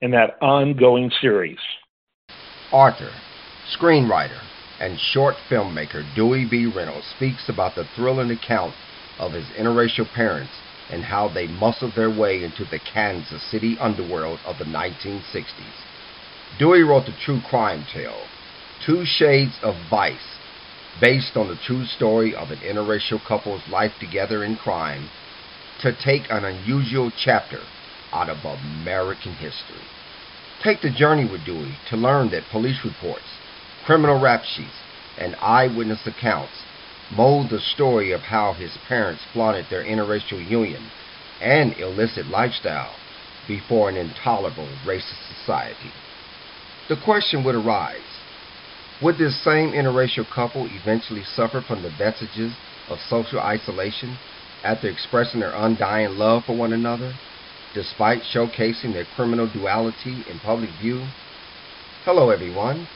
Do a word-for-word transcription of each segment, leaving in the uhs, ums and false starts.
in that ongoing series. Author, screenwriter, and short filmmaker Dewey B. Reynolds speaks about the thrilling account of his interracial parents and how they muscled their way into the Kansas City underworld of the nineteen sixties. Dewey wrote the true crime tale, Two Shades of Vice, based on the true story of an interracial couple's life together in crime, to take an unusual chapter out of American history. Take the journey with Dewey to learn that police reports, criminal rap sheets, and eyewitness accounts mold the story of how his parents flaunted their interracial union and illicit lifestyle before an intolerable racist society. The question would arise, would this same interracial couple eventually suffer from the vestiges of social isolation after expressing their undying love for one another, despite showcasing their criminal duality in public view? Hello everyone,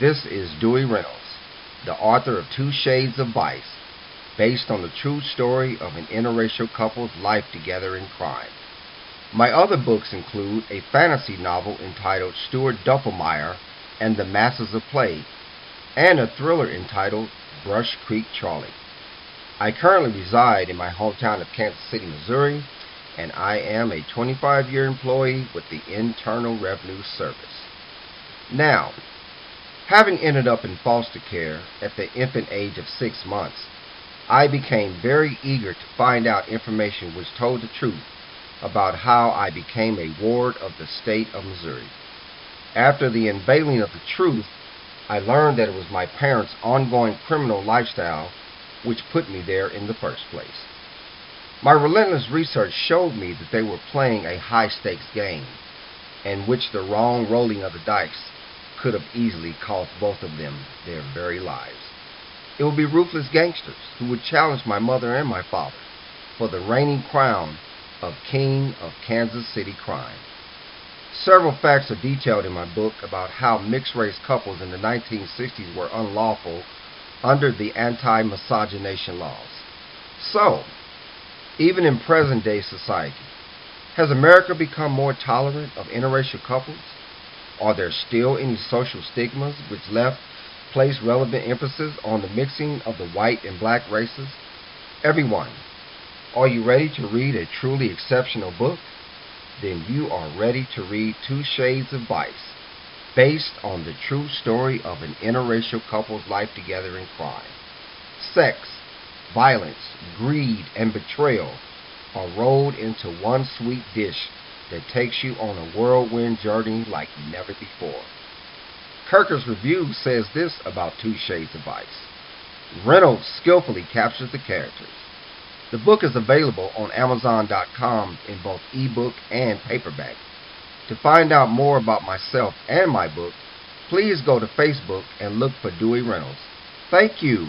this is Dewey Reynolds, the author of Two Shades of Vice, based on the true story of an interracial couple's life together in crime. My other books include a fantasy novel entitled Stuart Duffelmeyer and the Masses of Plague, and a thriller entitled Brush Creek Charlie. I currently reside in my hometown of Kansas City, Missouri, and I am a twenty-five-year employee with the Internal Revenue Service. Now, having ended up in foster care at the infant age of six months, I became very eager to find out information which told the truth about how I became a ward of the state of Missouri. After the unveiling of the truth, I learned that it was my parents' ongoing criminal lifestyle which put me there in the first place. My relentless research showed me that they were playing a high-stakes game in which the wrong rolling of the dice could have easily cost both of them their very lives. It would be ruthless gangsters who would challenge my mother and my father for the reigning crown of King of Kansas City crime. Several facts are detailed in my book about how mixed-race couples in the nineteen sixties were unlawful under the anti-miscegenation laws. So, even in present-day society, has America become more tolerant of interracial couples? Are there still any social stigmas which left place relevant emphasis on the mixing of the white and black races? Everyone, are you ready to read a truly exceptional book? Then you are ready to read Two Shades of Vice, based on the true story of an interracial couple's life together in crime. Sex, violence, greed, and betrayal are rolled into one sweet dish that takes you on a whirlwind journey like never before. Kirkus Reviews says this about Two Shades of Vice: Reynolds skillfully captures the characters. The book is available on Amazon dot com in both ebook and paperback. To find out more about myself and my book, please go to Facebook and look for Dewey Reynolds. Thank you,